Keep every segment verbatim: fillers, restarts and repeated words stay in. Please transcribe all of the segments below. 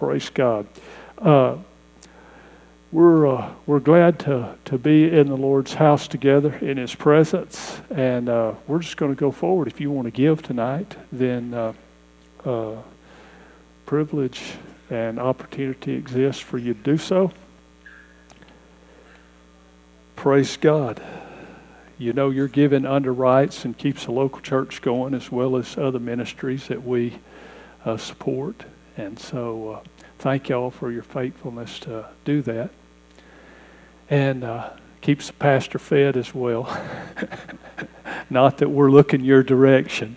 Praise God. Uh, we're uh, we're glad to to be in the Lord's house together in His presence, and uh, we're just going to go forward. If you want to give tonight, then uh, uh, privilege and opportunity exists for you to do so. Praise God. You know, your giving underwrites and keeps the local church going, as well as other ministries that we uh, support. And so uh, thank y'all for your faithfulness to do that. And uh, keeps the pastor fed as well. Not that we're looking your direction.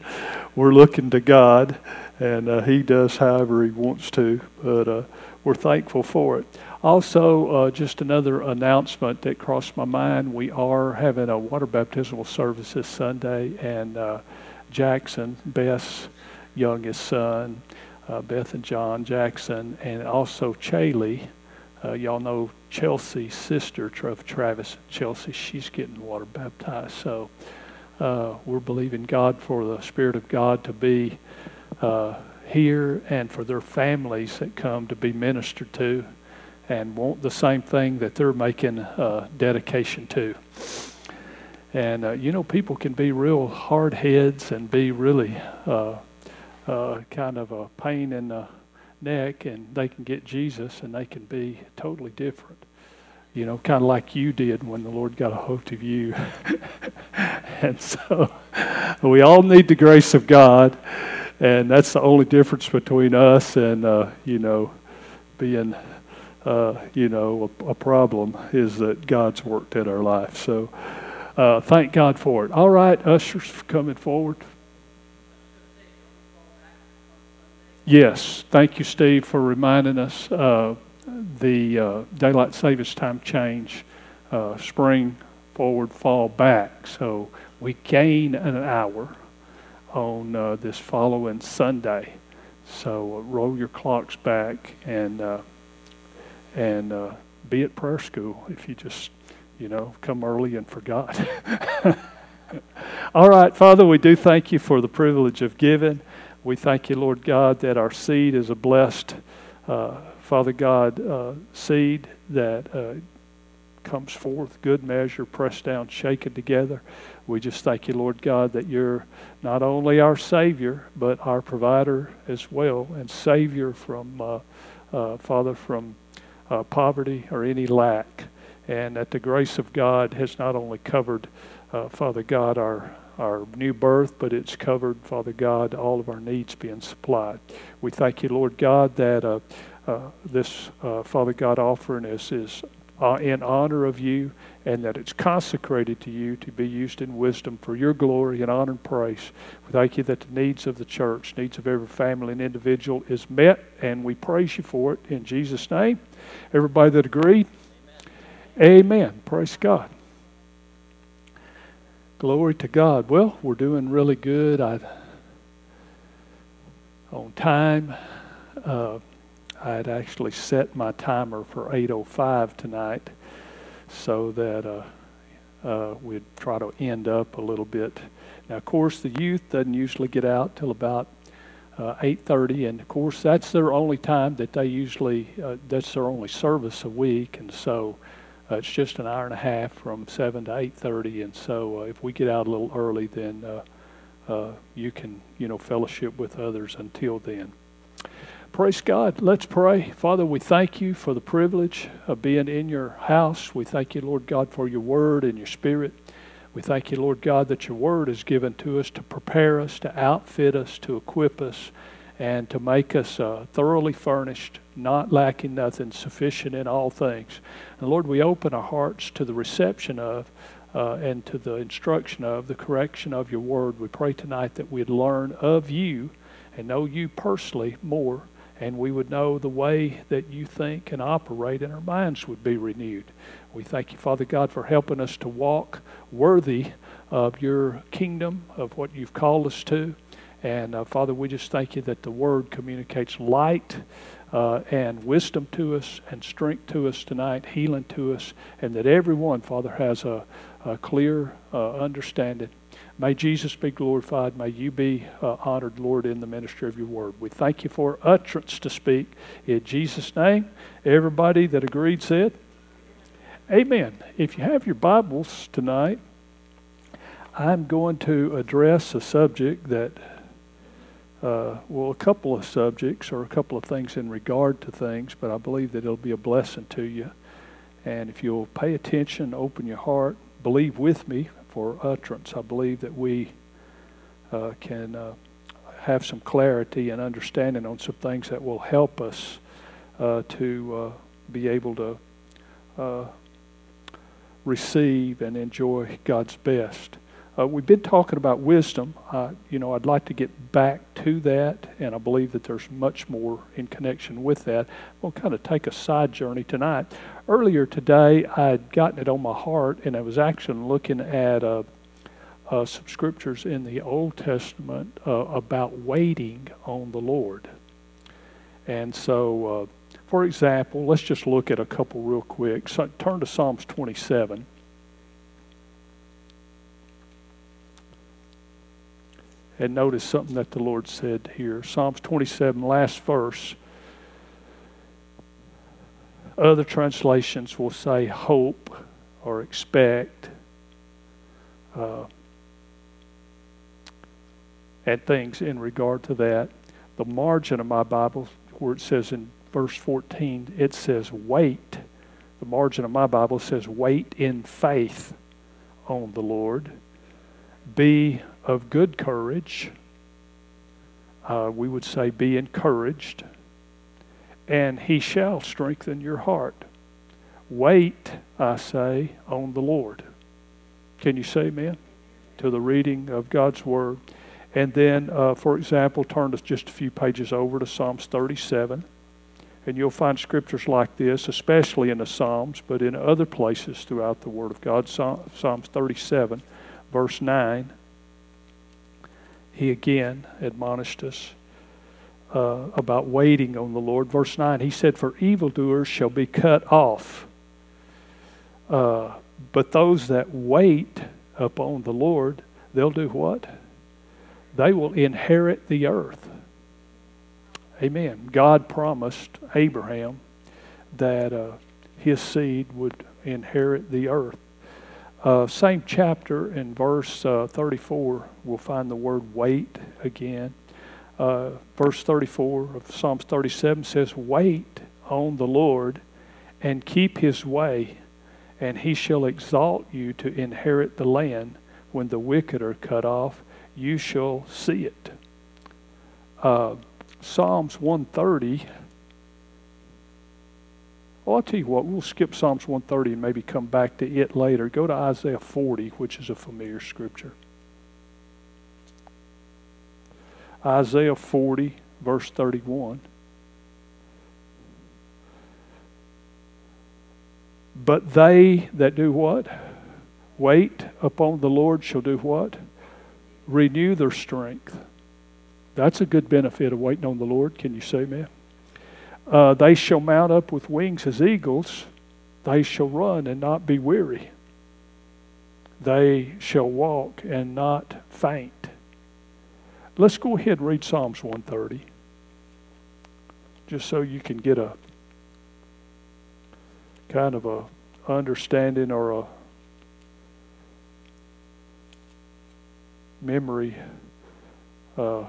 We're looking to God, and uh, He does however He wants to, but uh, we're thankful for it. Also, uh, just another announcement that crossed my mind, we are having a water baptismal service this Sunday, and uh, Jackson, Beth's youngest son, uh, Beth and John Jackson, and also Chaley, uh, y'all know Chelsea's sister, Travis and Chelsea, she's getting water baptized. So uh, we're believing God for the Spirit of God to be uh, here, and for their families that come to be ministered to and want the same thing that they're making uh, dedication to. And, uh, you know, people can be real hard heads and be really uh, uh, kind of a pain in the neck, and they can get Jesus and they can be totally different. You know, kind of like you did when the Lord got a hold of you. And so we all need the grace of God, and that's the only difference between us and, uh, you know, being... Uh, you know, a, a problem is that God's worked in our life. So uh, thank God for it. All right, ushers coming forward. Yes, thank you, Steve, for reminding us. Uh, the uh, daylight savings time change, uh, spring forward, fall back. So we gain an hour on uh, this following Sunday. So uh, roll your clocks back and... Uh, And uh, be at prayer school if you just, you know, come early and forgot. All right, Father, we do thank you for the privilege of giving. We thank you, Lord God, that our seed is a blessed, uh, Father God, uh, seed that uh, comes forth, good measure, pressed down, shaken together. We just thank you, Lord God, that you're not only our Savior, but our provider as well, and Savior from, uh, uh, Father, from Uh, poverty or any lack, and that the grace of God has not only covered, uh, Father God, our our new birth, but it's covered, Father God, all of our needs being supplied. We thank you, Lord God, that uh, uh, this uh, Father God offering is is uh, in honor of you, and that it's consecrated to you to be used in wisdom for your glory and honor and praise. We thank you that the needs of the church, needs of every family and individual is met, and we praise you for it in Jesus' name. Everybody that agreed? Amen. Amen. Praise God. Glory to God. Well, we're doing really good. I, on time. Uh, I had actually set my timer for eight oh five tonight so that uh, uh, we'd try to end up a little bit. Now, of course, the youth doesn't usually get out till about Uh, eight thirty, and of course that's their only time that they usually, uh, that's their only service a week, and so uh, it's just an hour and a half from seven to eight thirty, and so uh, if we get out a little early, then uh, uh, you can, you know, fellowship with others until then. Praise God. Let's pray. Father, we thank you for the privilege of being in your house. We thank you, Lord God, for your word and your spirit. We thank you, Lord God, that your word is given to us to prepare us, to outfit us, to equip us, and to make us uh, thoroughly furnished, not lacking nothing, sufficient in all things. And Lord, we open our hearts to the reception of uh, and to the instruction of, the correction of your word. We pray tonight that we'd learn of you and know you personally more, and we would know the way that you think and operate, and our minds would be renewed. We thank you, Father God, for helping us to walk worthy of your kingdom, of what you've called us to. And uh, Father, we just thank you that the word communicates light uh, and wisdom to us, and strength to us tonight, healing to us, and that everyone, Father, has a, a clear uh, understanding. May Jesus be glorified. May you be uh, honored, Lord, in the ministry of your word. We thank you for utterance to speak. In Jesus' name, everybody that agreed said, amen. If you have your Bibles tonight, I'm going to address a subject that, uh, well, a couple of subjects or a couple of things in regard to things, but I believe that it'll be a blessing to you. And if you'll pay attention, open your heart, believe with me for utterance, I believe that we uh, can uh, have some clarity and understanding on some things that will help us uh, to uh, be able to uh, receive and enjoy God's best. Uh, we've been talking about wisdom. Uh, you know, I'd like to get back to that, and I believe that there's much more in connection with that. We'll kind of take a side journey tonight. Earlier today, I had gotten it on my heart, and I was actually looking at uh, uh, some scriptures in the Old Testament uh, about waiting on the Lord. And so, uh, for example, let's just look at a couple real quick. So, turn to Psalms twenty-seven. And notice something that the Lord said here. Psalms twenty-seven, last verse. Other translations will say hope or expect uh, and things in regard to that. The margin of my Bible, where it says in verse fourteen, it says wait. The margin of my Bible says wait in faith on the Lord. Be of good courage, uh, we would say be encouraged, and he shall strengthen your heart. Wait, I say, on the Lord. Can you say amen to the reading of God's word? And then, uh, for example, turn to just a few pages over to Psalms thirty-seven, and you'll find scriptures like this, especially in the Psalms, but in other places throughout the word of God. Psalm, Psalms thirty-seven, verse nine. He again admonished us uh, about waiting on the Lord. Verse nine, he said, for evildoers shall be cut off, uh, but those that wait upon the Lord, they'll do what? They will inherit the earth. Amen. God promised Abraham that uh, his seed would inherit the earth. Uh, same chapter in verse uh, thirty-four, we'll find the word wait again. Uh, verse thirty-four of Psalms thirty-seven says, wait on the Lord and keep his way, and he shall exalt you to inherit the land. When the wicked are cut off, you shall see it. Uh, Psalms one thirty. Well, I'll tell you what, we'll skip Psalms one thirty and maybe come back to it later. Go to Isaiah forty, which is a familiar scripture. Isaiah forty, verse thirty-one. But they that do what? Wait upon the Lord shall do what? Renew their strength. That's a good benefit of waiting on the Lord. Can you say amen? Uh, they shall mount up with wings as eagles. They shall run and not be weary. They shall walk and not faint. Let's go ahead and read Psalms one thirty, just so you can get a kind of a understanding or a memory uh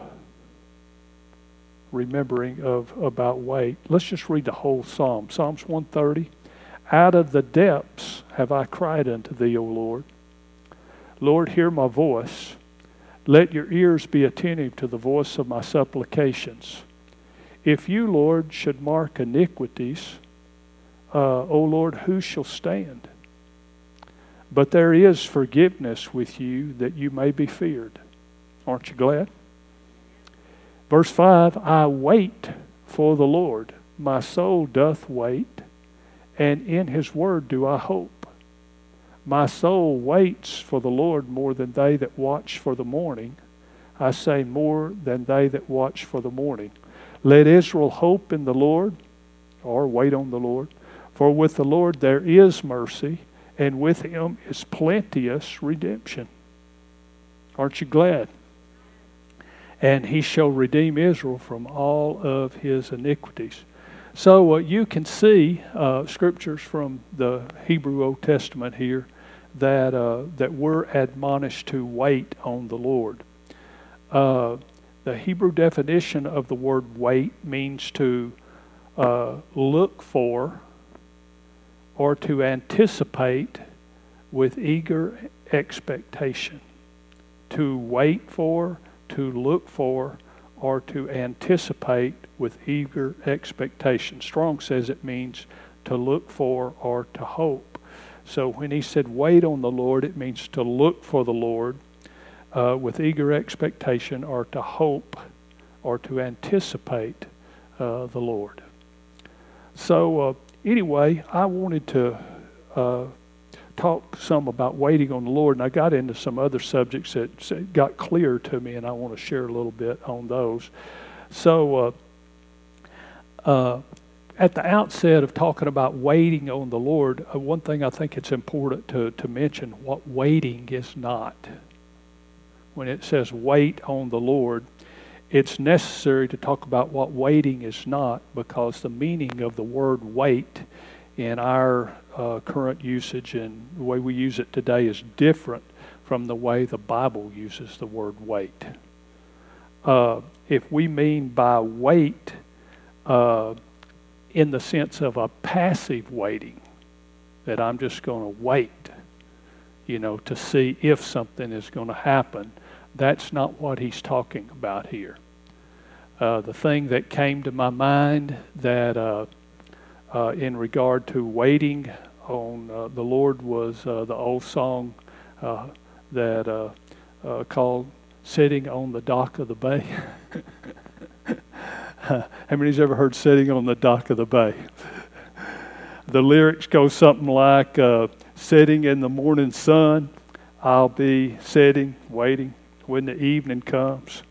remembering of about wait. Let's just read the whole psalm. Psalms one thirty. Out of the depths have I cried unto thee, O Lord. Lord, hear my voice. Let your ears be attentive to the voice of my supplications. If you, Lord, should mark iniquities, uh, O Lord, who shall stand? But there is forgiveness with you, that you may be feared. Aren't you glad? Verse five, I wait for the Lord. My soul doth wait, and in his word do I hope. My soul waits for the Lord more than they that watch for the morning. I say more than they that watch for the morning. Let Israel hope in the Lord, or wait on the Lord. For with the Lord there is mercy, and with him is plenteous redemption. Aren't you glad? And he shall redeem Israel from all of his iniquities. So uh, you can see uh, scriptures from the Hebrew Old Testament here that, uh, that we're admonished to wait on the Lord. Uh, the Hebrew definition of the word wait means to uh, look for or to anticipate with eager expectation. To wait for, to look for, or to anticipate with eager expectation. Strong says it means to look for or to hope. So when he said wait on the Lord, it means to look for the Lord uh, with eager expectation, or to hope or to anticipate uh, the Lord. So uh, anyway, I wanted to uh, talk some about waiting on the Lord, and I got into some other subjects that got clear to me, and I want to share a little bit on those. So uh, uh, at the outset of talking about waiting on the Lord, uh, one thing I think it's important to, to mention what waiting is not. When it says wait on the Lord, it's necessary to talk about what waiting is not, because the meaning of the word wait in our uh, current usage and the way we use it today is different from the way the Bible uses the word wait. Uh, if we mean by wait uh, in the sense of a passive waiting, that I'm just going to wait, you know, to see if something is going to happen, that's not what he's talking about here. Uh, the thing that came to my mind that uh, Uh, in regard to waiting on uh, the Lord was uh, the old song uh, that uh, uh, called Sitting on the Dock of the Bay. How many's ever heard Sitting on the Dock of the Bay? The lyrics go something like, uh, sitting in the morning sun, I'll be sitting, waiting when the evening comes.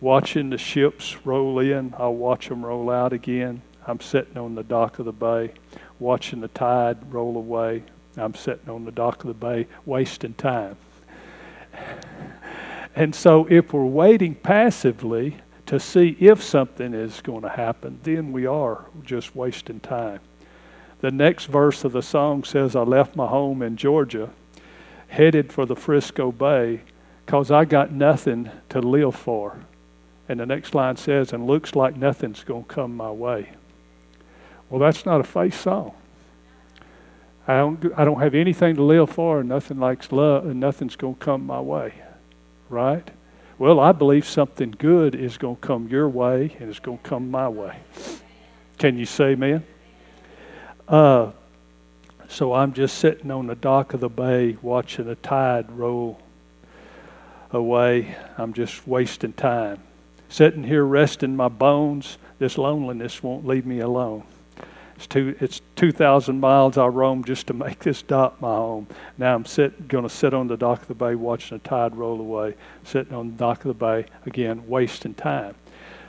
Watching the ships roll in, I'll watch them roll out again. I'm sitting on the dock of the bay, watching the tide roll away. I'm sitting on the dock of the bay, wasting time. And so if we're waiting passively to see if something is going to happen, then we are just wasting time. The next verse of the song says, I left my home in Georgia, headed for the Frisco Bay, 'cause I got nothing to live for. And the next line says, and looks like nothing's going to come my way. Well, that's not a faith song. I don't, I don't have anything to live for, and nothing likes love, and nothing's going to come my way, right? Well, I believe something good is going to come your way, and it's going to come my way. Can you say amen? Uh, so I'm just sitting on the dock of the bay, watching the tide roll away. I'm just wasting time. Sitting here resting my bones, this loneliness won't leave me alone. It's two, it's two thousand miles I roam just to make this dock my home. Now I'm sit, going to sit on the dock of the bay watching the tide roll away, sitting on the dock of the bay, again, wasting time.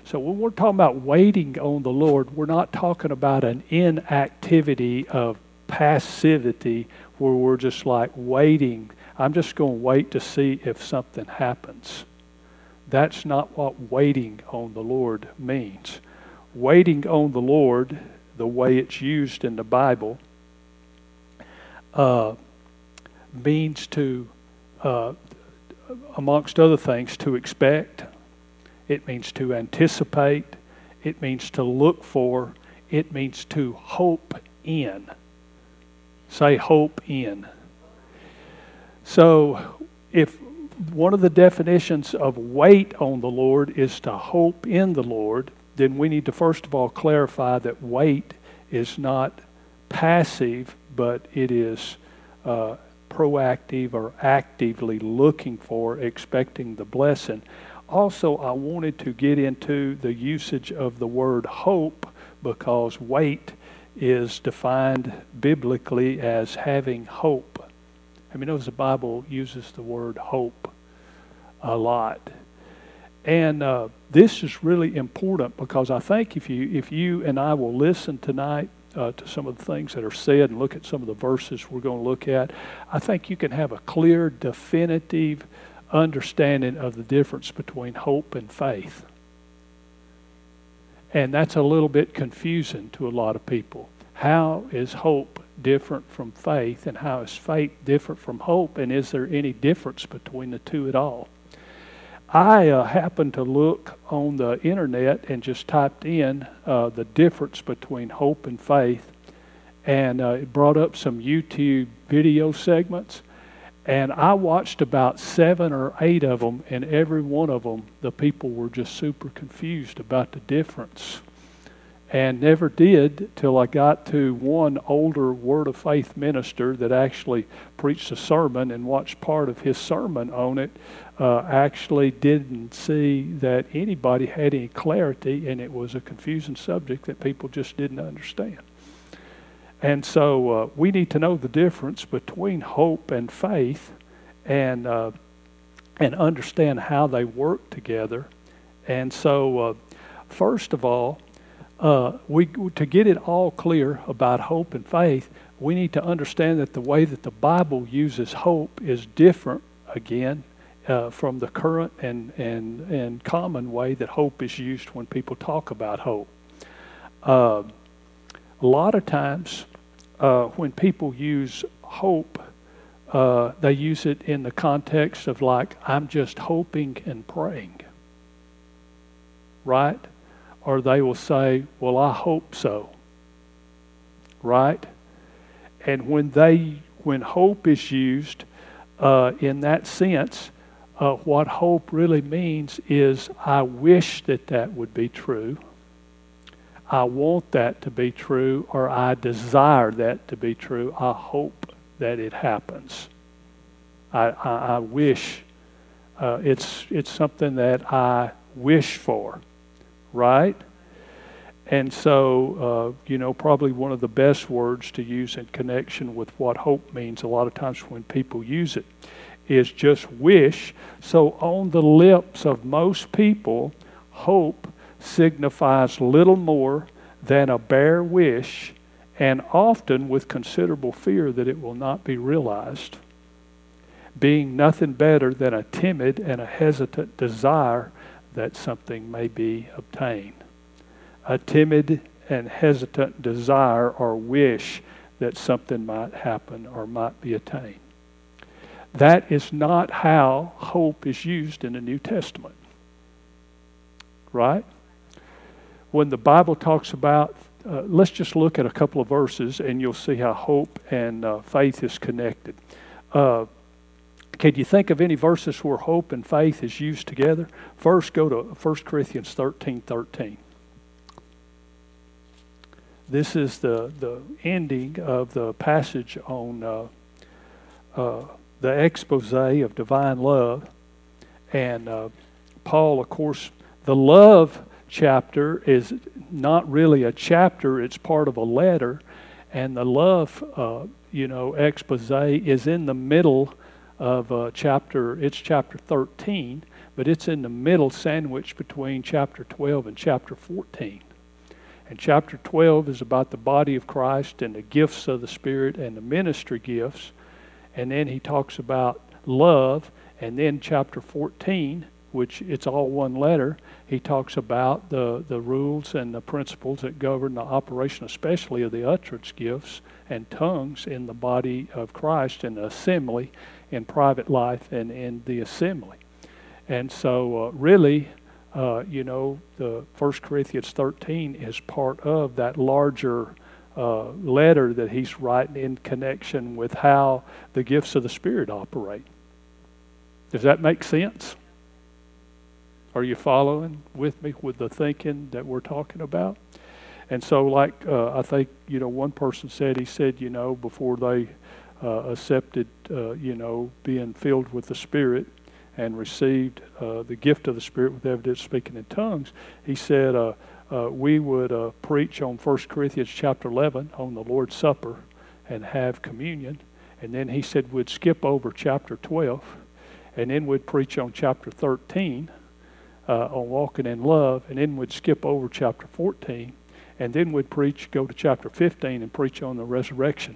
So when we're talking about waiting on the Lord, we're not talking about an inactivity of passivity where we're just like waiting. I'm just going to wait to see if something happens. That's not what waiting on the Lord means. Waiting on the Lord, the way it's used in the Bible, uh, means to, uh, amongst other things, to expect. It means to anticipate. It means to look for. It means to hope in. Say hope in. So if... one of the definitions of wait on the Lord is to hope in the Lord, then we need to first of all clarify that wait is not passive, but it is uh, proactive or actively looking for, expecting the blessing. Also, I wanted to get into the usage of the word hope, because wait is defined biblically as having hope. I mean, notice the Bible uses the word hope a lot. And uh, this is really important, because I think if you, if you and I will listen tonight uh, to some of the things that are said and look at some of the verses we're going to look at, I think you can have a clear, definitive understanding of the difference between hope and faith. And that's a little bit confusing to a lot of people. How is hope different from faith, and how is faith different from hope, and is there any difference between the two at all? I uh, happened to look on the internet and just typed in uh, the difference between hope and faith, and uh, it brought up some YouTube video segments, and I watched about seven or eight of them, and every one of them, the people were just super confused about the difference, and never did till I got to one older Word of Faith minister that actually preached a sermon, and watched part of his sermon on it. Uh, actually didn't see that anybody had any clarity, and it was a confusing subject that people just didn't understand. And so uh, we need to know the difference between hope and faith, and uh, and understand how they work together. And so uh, first of all, uh, we to get it all clear about hope and faith, we need to understand that the way that the Bible uses hope is different, again, Uh, from the current and, and, and common way that hope is used when people talk about hope. Uh, a lot of times uh, when people use hope, uh, they use it in the context of, like, I'm just hoping and praying, right? Or they will say, well, I hope so, right? And when, they, when hope is used uh, in that sense, Uh, what hope really means is, I wish that that would be true, I want that to be true, or I desire that to be true, I hope that it happens. I, I, I wish, uh, it's, it's something that I wish for, right? And so, uh, you know, probably one of the best words to use in connection with what hope means a lot of times when people use it is just wish. So on the lips of most people, hope signifies little more than a bare wish, and often with considerable fear that it will not be realized, being nothing better than a timid and a hesitant desire that something may be obtained. A timid and hesitant desire or wish that something might happen or might be attained. That is not how hope is used in the New Testament, right? When the Bible talks about, uh, let's just look at a couple of verses and you'll see how hope and uh, faith is connected. Uh, can you think of any verses where hope and faith is used together? First, go to First Corinthians thirteen thirteen. This is the, the ending of the passage on uh, uh the expose of divine love. And uh, Paul, of course, the love chapter is not really a chapter, it's part of a letter. And the love, uh, you know, expose is in the middle of uh, chapter, it's chapter thirteen, but it's in the middle, sandwiched between chapter twelve and chapter fourteen. And chapter twelve is about the body of Christ and the gifts of the Spirit and the ministry gifts. And then he talks about love. And then chapter fourteen, which it's all one letter, he talks about the, the rules and the principles that govern the operation, especially of the utterance gifts and tongues in the body of Christ, in the assembly, in private life, and in the assembly. And so uh, really, uh, you know, the First Corinthians thirteen is part of that larger Uh, letter that he's writing in connection with how the gifts of the Spirit operate. Does that make sense? Are you following with me with the thinking that we're talking about? And so, like, uh, I think, you know, one person said, he said, you know, before they uh, accepted, uh, you know, being filled with the Spirit and received uh, the gift of the Spirit with evidence speaking in tongues, he said, uh, Uh, we would uh, preach on First Corinthians chapter eleven on the Lord's Supper and have communion. And then he said we'd skip over chapter twelve, and then we'd preach on chapter thirteen uh, on walking in love, and then we'd skip over chapter fourteen, and then we'd preach, go to chapter fifteen and preach on the resurrection.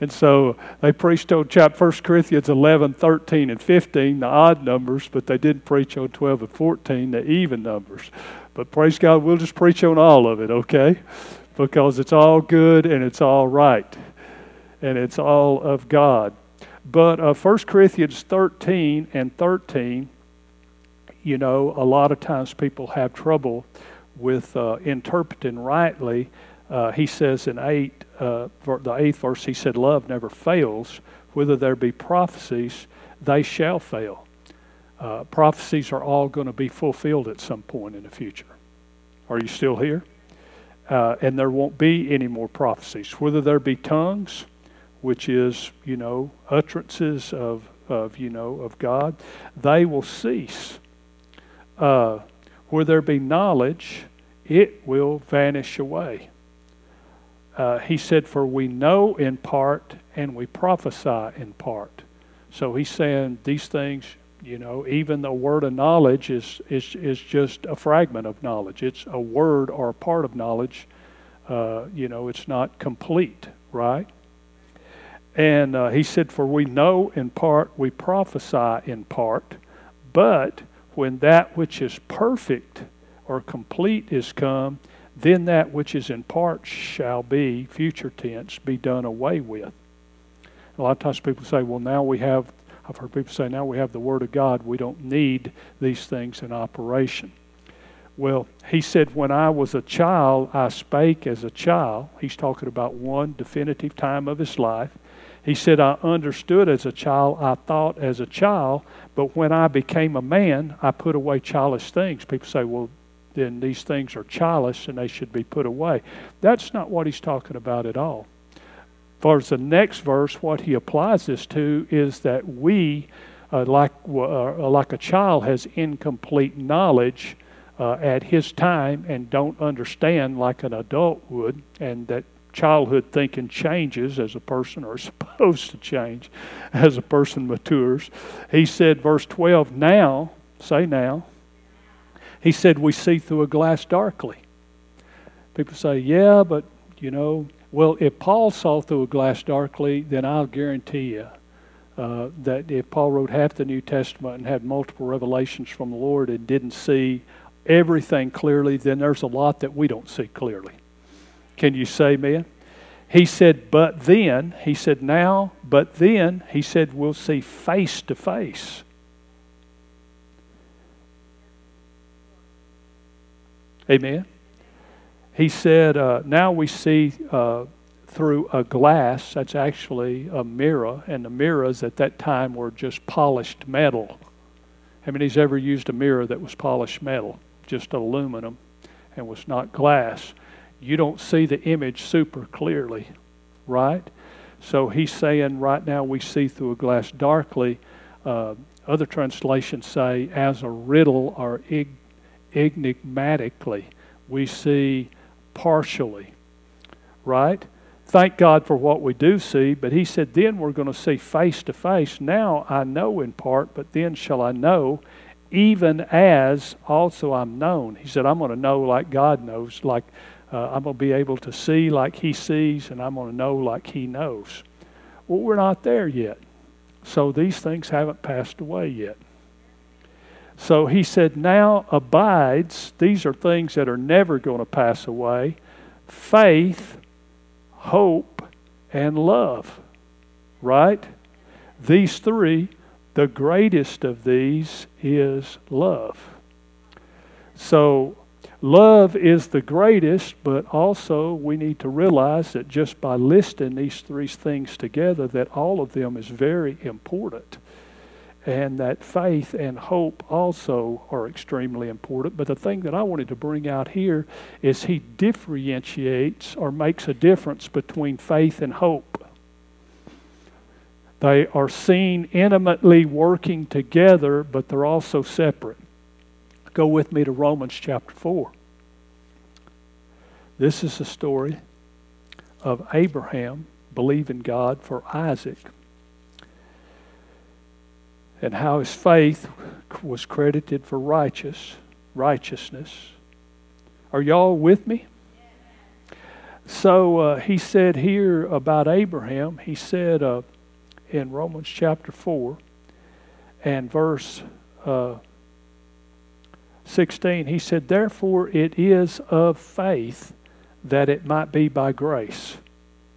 And so they preached on First Corinthians eleven, thirteen, and fifteen, the odd numbers, but they didn't preach on twelve and fourteen, the even numbers. But praise God, we'll just preach on all of it, okay? Because it's all good and it's all right. And it's all of God. But uh, First Corinthians thirteen and thirteen, you know, a lot of times people have trouble with uh, interpreting rightly. Uh, he says in eight, uh, the eighth verse, he said, love never fails. Whether there be prophecies, they shall fail. Uh, prophecies are all going to be fulfilled at some point in the future. Are you still here? Uh, and there won't be any more prophecies. Whether there be tongues, which is, you know, utterances of, of you know, of God, they will cease. Uh, where there be knowledge, it will vanish away. Uh, he said, for we know in part and we prophesy in part. So he's saying these things, you know, even the word of knowledge is, is, is just a fragment of knowledge. It's a word or a part of knowledge. Uh, you know, it's not complete, right? And uh, he said, for we know in part, we prophesy in part, but when that which is perfect or complete is come, then that which is in part shall be, future tense, be done away with. A lot of times people say, well, now we have, I've heard people say, now we have the Word of God. We don't need these things in operation. Well, he said, when I was a child, I spake as a child. He's talking about one definitive time of his life. He said, I understood as a child, I thought as a child, but when I became a man, I put away childish things. People say, well, then these things are childish and they should be put away. That's not what he's talking about at all. As far as the next verse, what he applies this to is that we, uh, like, uh, like a child, has incomplete knowledge uh, at his time and don't understand like an adult would, and that childhood thinking changes as a person, or is supposed to change as a person matures. He said, verse twelve, now, say now, he said, we see through a glass darkly. People say, yeah, but, you know, well, if Paul saw through a glass darkly, then I'll guarantee you uh, that if Paul wrote half the New Testament and had multiple revelations from the Lord and didn't see everything clearly, then there's a lot that we don't see clearly. Can you say, man? He said, but then, he said, now, but then, he said, we'll see face to face. Amen. He said, uh, now we see uh, through a glass, that's actually a mirror, and the mirrors at that time were just polished metal. How many's ever used a mirror that was polished metal, just aluminum, and was not glass? You don't see the image super clearly, right? So he's saying right now we see through a glass darkly. Uh, other translations say as a riddle or ig enigmatically. We see partially, right? Thank God for what we do see, but he said then we're going to see face to face. Now I know in part, but then shall I know, even as also I'm known. He said I'm going to know like God knows, like Uh, I'm going to be able to see like he sees, and I'm going to know like he knows. Well, we're not there yet. So these things haven't passed away yet. So he said, now abides, these are things that are never going to pass away, faith, hope, and love. Right? These three, the greatest of these is love. So love is the greatest, but also we need to realize that just by listing these three things together, that all of them is very important. And that faith and hope also are extremely important. But the thing that I wanted to bring out here is he differentiates or makes a difference between faith and hope. They are seen intimately working together, but they're also separate. Go with me to Romans chapter four. This is the story of Abraham believing God for Isaac, and how his faith was credited for righteous righteousness. Are y'all with me? So uh, he said here about Abraham, he said uh, in Romans chapter four and verse uh, sixteen, he said, "Therefore it is of faith that it might be by grace."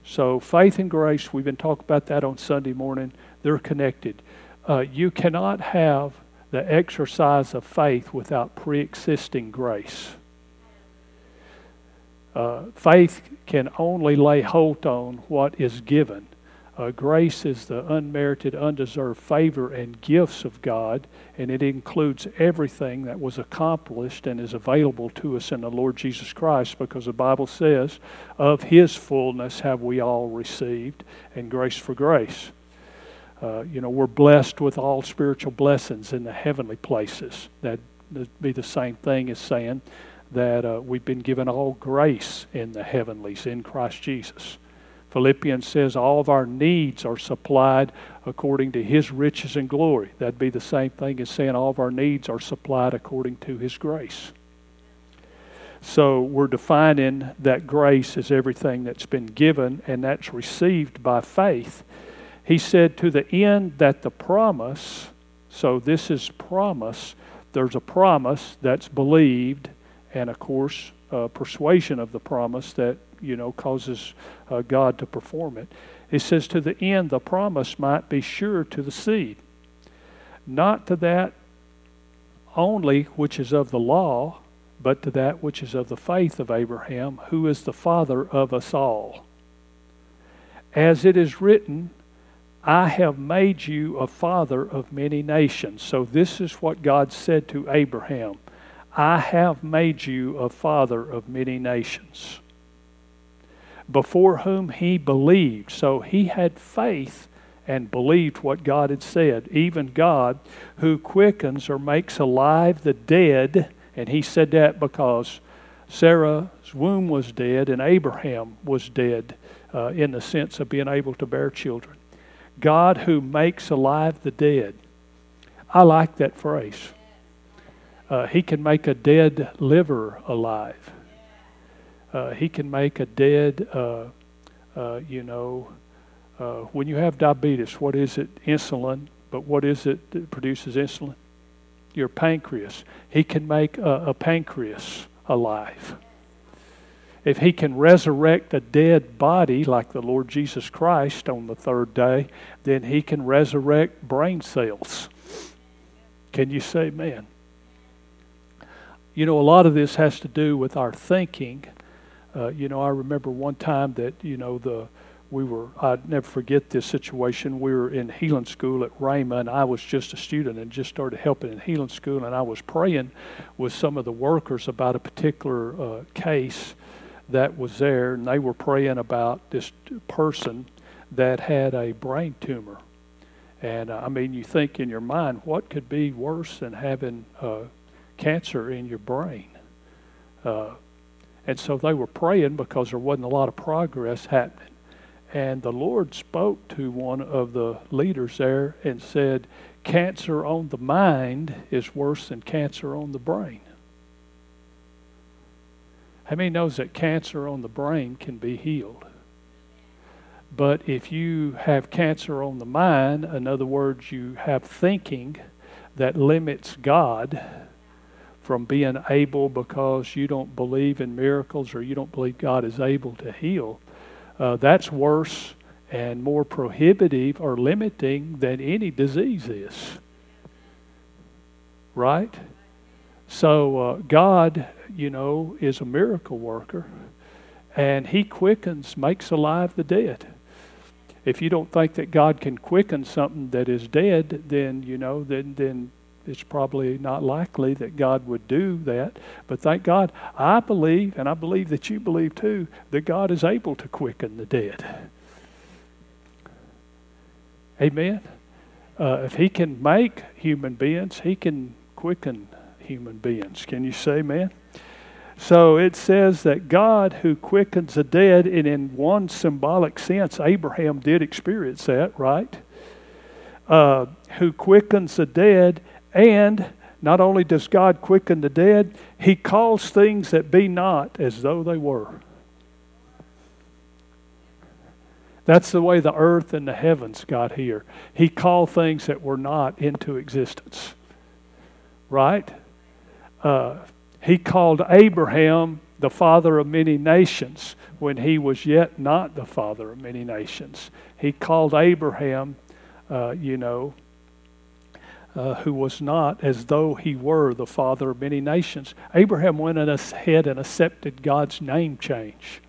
So faith and grace, we've been talking about that on Sunday morning. They're connected. Uh, you cannot have the exercise of faith without pre-existing grace. Uh, faith can only lay hold on what is given. Uh, grace is the unmerited, undeserved favor and gifts of God, and it includes everything that was accomplished and is available to us in the Lord Jesus Christ, because the Bible says, "Of His fullness have we all received," and grace for grace. Uh, you know, we're blessed with all spiritual blessings in the heavenly places. That'd be the same thing as saying that uh, we've been given all grace in the heavenlies in Christ Jesus. Philippians says all of our needs are supplied according to His riches and glory. That'd be the same thing as saying all of our needs are supplied according to His grace. So we're defining that grace is everything that's been given, and that's received by faith. He said, to the end that the promise, so this is promise, there's a promise that's believed, and of course, uh, persuasion of the promise that, you know, causes uh, God to perform it. It says, to the end the promise might be sure to the seed, not to that only which is of the law, but to that which is of the faith of Abraham, who is the father of us all. As it is written, "I have made you a father of many nations." So this is what God said to Abraham. "I have made you a father of many nations," before whom he believed. So he had faith and believed what God had said. Even God, who quickens or makes alive the dead. And he said that because Sarah's womb was dead and Abraham was dead uh, in the sense of being able to bear children. God who makes alive the dead. I like that phrase. Uh, he can make a dead liver alive. Uh, he can make a dead, uh, uh, you know, uh, when you have diabetes, what is it? Insulin. But what is it that produces insulin? Your pancreas. He can make a, a pancreas alive. If He can resurrect a dead body like the Lord Jesus Christ on the third day, then He can resurrect brain cells. Can you say amen? You know, a lot of this has to do with our thinking. Uh, you know, I remember one time that, you know, the we were, I'd never forget this situation. We were in healing school at Rhema, and I was just a student and just started helping in healing school, and I was praying with some of the workers about a particular uh, case that was there, and they were praying about this person that had a brain tumor. And uh, I mean, you think in your mind, what could be worse than having uh, cancer in your brain? Uh, and so they were praying because there wasn't a lot of progress happening. And the Lord spoke to one of the leaders there and said, "Cancer on the mind is worse than cancer on the brain." How many knows that cancer on the brain can be healed? But if you have cancer on the mind, in other words, you have thinking that limits God from being able, because you don't believe in miracles or you don't believe God is able to heal, uh, that's worse and more prohibitive or limiting than any disease is. Right? So uh, God, you know, is a miracle worker, and He quickens, makes alive the dead. If you don't think that God can quicken something that is dead, then, you know, then, then it's probably not likely that God would do that. But thank God, I believe, and I believe that you believe too, that God is able to quicken the dead. Amen? Uh, if He can make human beings, He can quicken human beings. Can you say amen? So it says that God who quickens the dead, and in one symbolic sense, Abraham did experience that, right? Uh, who quickens the dead, and not only does God quicken the dead, He calls things that be not as though they were. That's the way the earth and the heavens got here. He called things that were not into existence. Right? Uh, he called Abraham the father of many nations when he was yet not the father of many nations. He called Abraham, uh, you know, uh, who was not as though he were the father of many nations. Abraham went ahead and accepted God's name change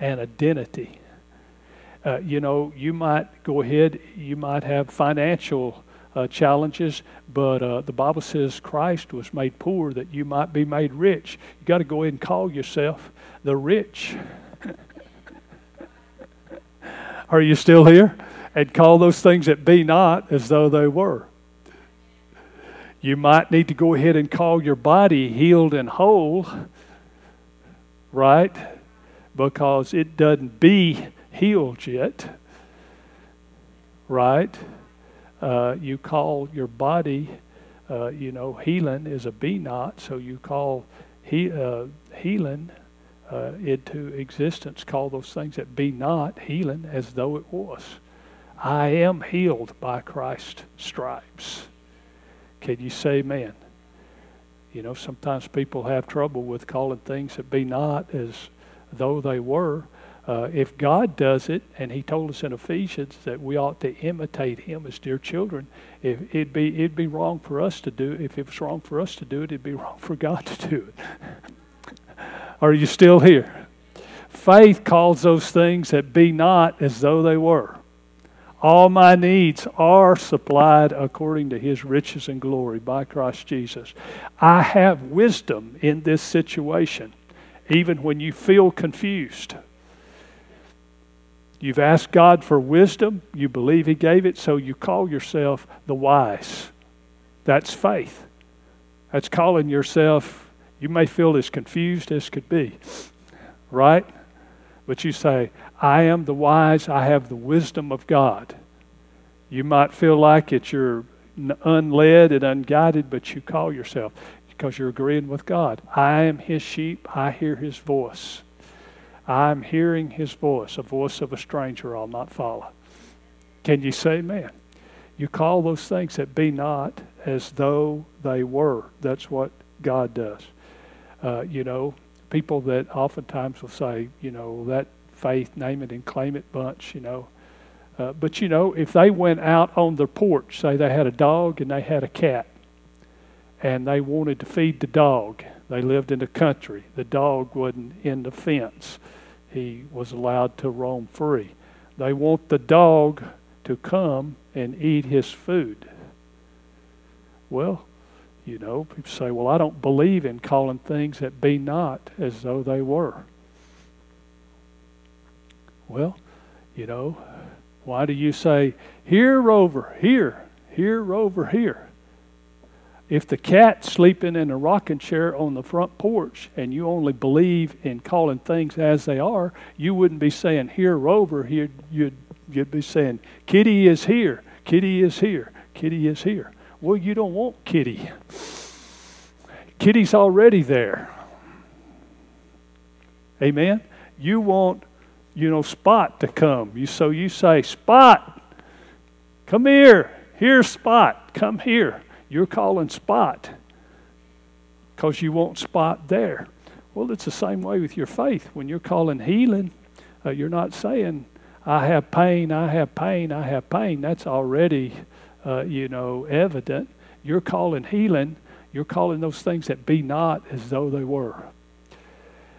and identity. Uh, you know, you might go ahead, you might have financial Uh, challenges, but uh, the Bible says Christ was made poor that you might be made rich. You got to go ahead and call yourself the rich. Are you still here? And call those things that be not as though they were. You might need to go ahead and call your body healed and whole, right? Because it doesn't be healed yet, right? Uh, you call your body, uh, you know, healing is a be not, so you call he, uh, healing uh, into existence. Call those things that be not healing as though it was. I am healed by Christ's stripes. Can you say amen? You know, sometimes people have trouble with calling things that be not as though they were. Uh, if God does it, and He told us in Ephesians that we ought to imitate Him as dear children, if it'd be it'd be wrong for us to do it. If it was wrong for us to do it, it'd be wrong for God to do it. Are you still here? Faith calls those things that be not as though they were. All my needs are supplied according to His riches and glory by Christ Jesus. I have wisdom in this situation, even when you feel confused. You've asked God for wisdom. You believe He gave it, so you call yourself the wise. That's faith. That's calling yourself. You may feel as confused as could be, right? But you say, I am the wise. I have the wisdom of God. You might feel like it's you're unled and unguided, but you call yourself because you're agreeing with God. I am His sheep. I hear His voice. I'm hearing His voice, a voice of a stranger I'll not follow. Can you say amen? You call those things that be not as though they were. That's what God does. Uh, you know, people that oftentimes will say, you know, that faith, name it and claim it bunch, you know. Uh, but, you know, if they went out on their porch, say they had a dog and they had a cat, and they wanted to feed the dog. They lived in the country. The dog wasn't in the fence. He was allowed to roam free. They want the dog to come and eat his food. Well, you know, people say, well, I don't believe in calling things that be not as though they were. Well, you know, why do you say, here over here, here over here? If the cat's sleeping in a rocking chair on the front porch and you only believe in calling things as they are, you wouldn't be saying, here over here. You'd, you'd be saying, kitty is here, kitty is here, kitty is here. Well, you don't want kitty. Kitty's already there. Amen? You want, you know, Spot to come. You, so you say, Spot, come here. Here, Spot, come here. You're calling Spot because you want Spot there. Well, it's the same way with your faith. When you're calling healing, uh, you're not saying, I have pain, I have pain, I have pain. That's already, uh, you know, evident. You're calling healing. You're calling those things that be not as though they were.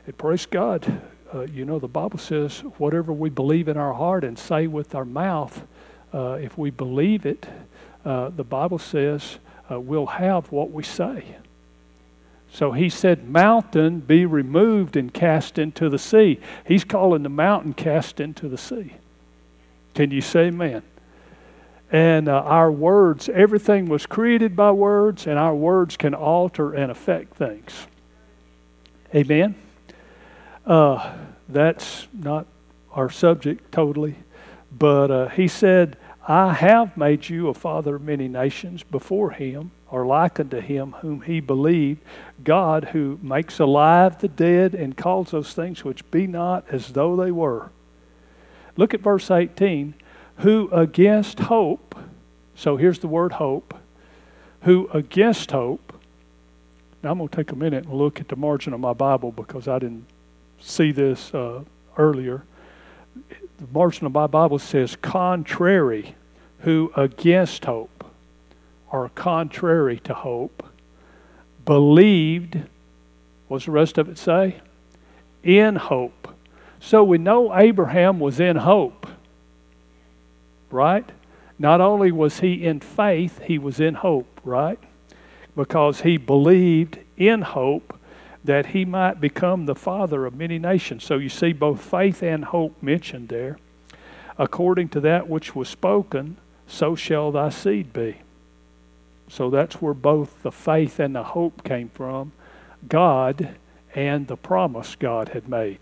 And praise God. Uh, you know, the Bible says, whatever we believe in our heart and say with our mouth, uh, if we believe it, uh, the Bible says, Uh, we'll have what we say. So He said, mountain, be removed and cast into the sea. He's calling the mountain cast into the sea. Can you say amen? And uh, our words, everything was created by words, and our words can alter and affect things. Amen? Uh, that's not our subject totally, but uh, He said, I have made you a father of many nations before Him, or like unto Him whom He believed, God who makes alive the dead and calls those things which be not as though they were. Look at verse eighteen. Who against hope, so here's the word hope, who against hope, now I'm going to take a minute and look at the margin of my Bible because I didn't see this uh, earlier. The margin of my Bible says contrary, who against hope, or contrary to hope, believed, what's the rest of it say? In hope. So we know Abraham was in hope, right? Not only was he in faith, he was in hope, right? Because he believed in hope that he might become the father of many nations. So you see both faith and hope mentioned there. According to that which was spoken, so shall thy seed be. So that's where both the faith and the hope came from, God and the promise God had made.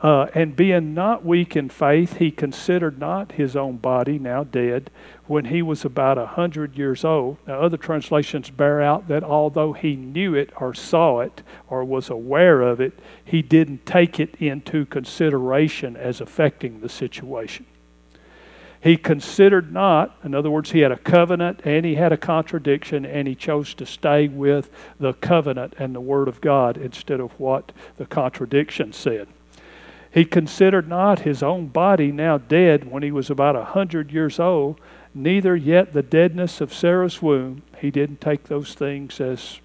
Uh, and being not weak in faith, he considered not his own body, now dead, when he was about a hundred years old. Now, other translations bear out that although he knew it or saw it or was aware of it, he didn't take it into consideration as affecting the situation. He considered not, in other words, he had a covenant and he had a contradiction, and he chose to stay with the covenant and the Word of God instead of what the contradiction said. He considered not his own body now dead when he was about a hundred years old, neither yet the deadness of Sarah's womb. He didn't take those things as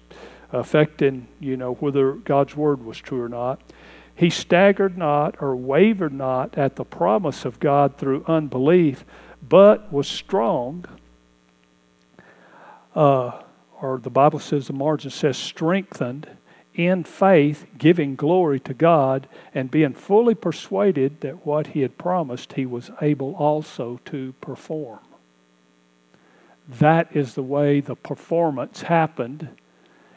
affecting, you know, whether God's word was true or not. He staggered not or wavered not at the promise of God through unbelief, but was strong. Uh, or the Bible says, the margin says, strengthened in faith, giving glory to God, and being fully persuaded that what he had promised he was able also to perform. That is the way the performance happened.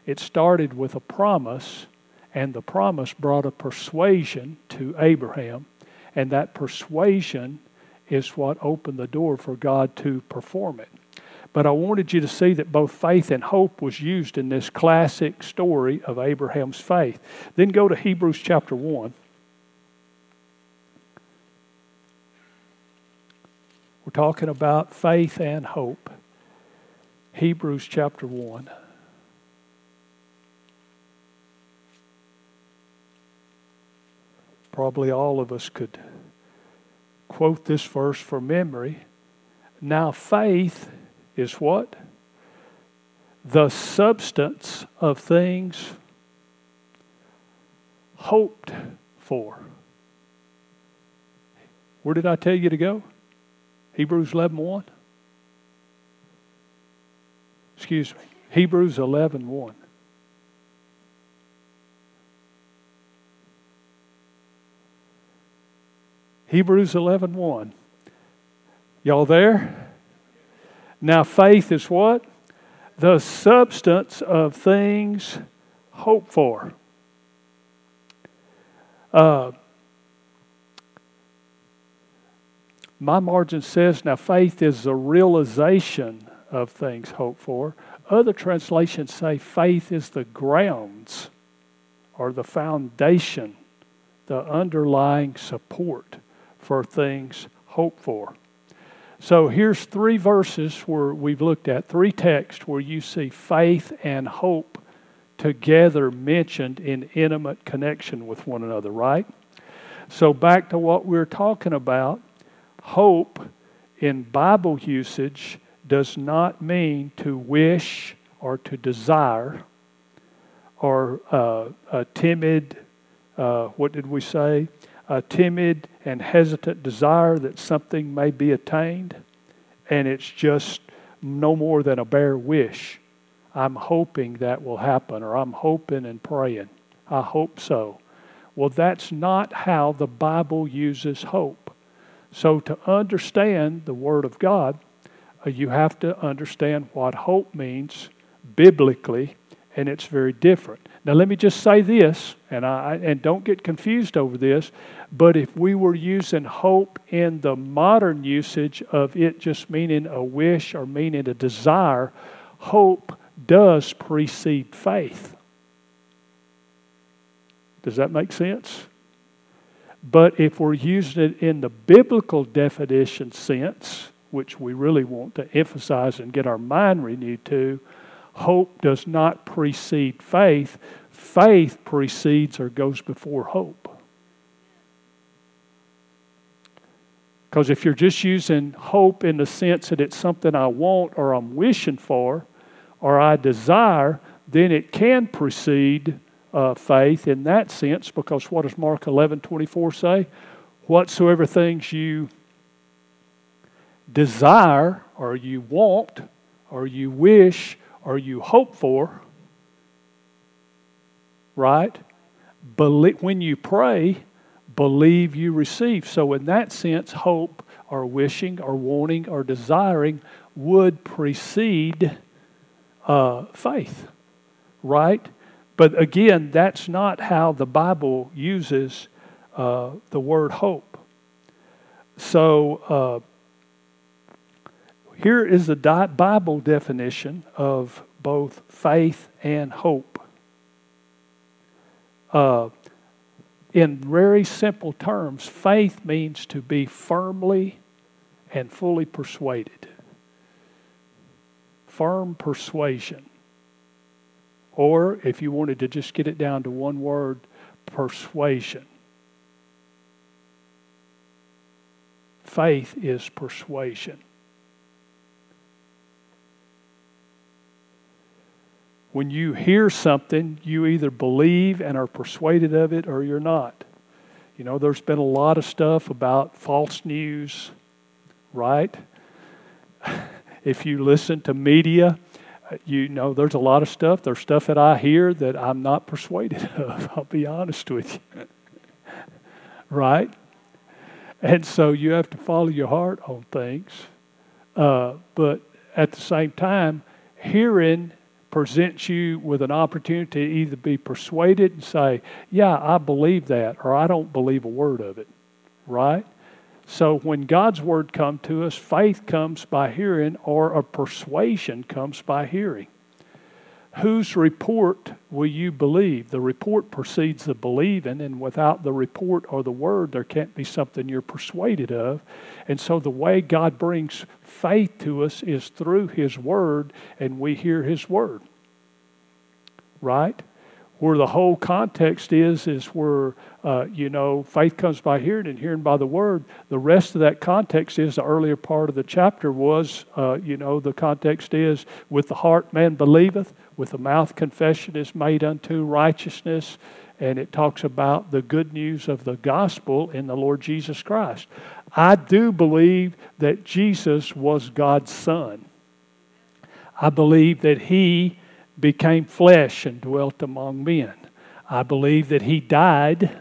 It started with a promise, and the promise brought a persuasion to Abraham, and that persuasion is what opened the door for God to perform it. But I wanted you to see that both faith and hope was used in this classic story of Abraham's faith. Then go to Hebrews chapter one. We're talking about faith and hope. Hebrews chapter one. Probably all of us could quote this verse from memory. Now faith is what? The substance of things hoped for. Where did I tell you to go? Hebrews eleven one? Excuse me. Hebrews eleven one. Hebrews eleven one. Y'all there? Now faith is what? The substance of things hoped for. Uh, my margin says, now faith is the realization of things hoped for. Other translations say faith is the grounds or the foundation, the underlying support for things hoped for. So here's three verses where we've looked at, three texts where you see faith and hope together mentioned in intimate connection with one another, right? So back to what we're talking about, hope in Bible usage does not mean to wish or to desire or uh, a timid, uh, what did we say? A timid and hesitant desire that something may be attained, and it's just no more than a bare wish. I'm hoping that will happen, or I'm hoping and praying. I hope so. Well, that's not how the Bible uses hope. So to understand the Word of God, you have to understand what hope means biblically, and it's very different. Now let me just say this, and I and don't get confused over this, but if we were using hope in the modern usage of it just meaning a wish or meaning a desire, hope does precede faith. Does that make sense? But if we're using it in the biblical definition sense, which we really want to emphasize and get our mind renewed to, hope does not precede faith. Faith precedes or goes before hope. Because if you're just using hope in the sense that it's something I want or I'm wishing for or I desire, then it can precede uh, faith in that sense, because what does Mark eleven twenty-four say? Whatsoever things you desire or you want or you wish or you hope for, right? When you pray, believe you receive. So in that sense, hope or wishing or wanting or desiring would precede uh, faith, right? But again, that's not how the Bible uses uh, the word hope. So uh, here is the Bible definition of both faith and hope. Uh, In very simple terms, faith means to be firmly and fully persuaded. Firm persuasion. Or if you wanted to just get it down to one word, persuasion. Faith is persuasion. When you hear something, you either believe and are persuaded of it or you're not. You know, there's been a lot of stuff about false news, right? If you listen to media, you know, there's a lot of stuff. There's stuff that I hear that I'm not persuaded of. I'll be honest with you. Right? And so you have to follow your heart on things. Uh, but at the same time, hearing presents you with an opportunity to either be persuaded and say, yeah, I believe that, or I don't believe a word of it, right? So when God's word comes to us, faith comes by hearing, or a persuasion comes by hearing. Whose report will you believe? The report precedes the believing, and without the report or the word, there can't be something you're persuaded of. And so the way God brings faith to us is through His word, and we hear His word. Right? Where the whole context is, is where, uh, you know, faith comes by hearing and hearing by the word. The rest of that context is, the earlier part of the chapter was, uh, you know, the context is, with the heart man believeth, with the mouth confession is made unto righteousness. And it talks about the good news of the gospel in the Lord Jesus Christ. I do believe that Jesus was God's Son. I believe that He became flesh and dwelt among men. I believe that He died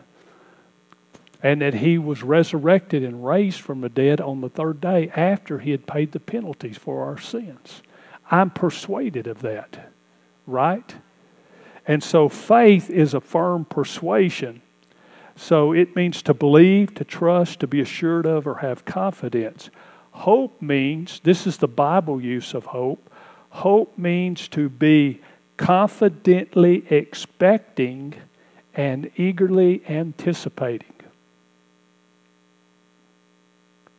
and that He was resurrected and raised from the dead on the third day after He had paid the penalties for our sins. I'm persuaded of that, right? And so faith is a firm persuasion. So it means to believe, to trust, to be assured of, or have confidence. Hope means, this is the Bible use of hope, hope means to be confidently expecting and eagerly anticipating.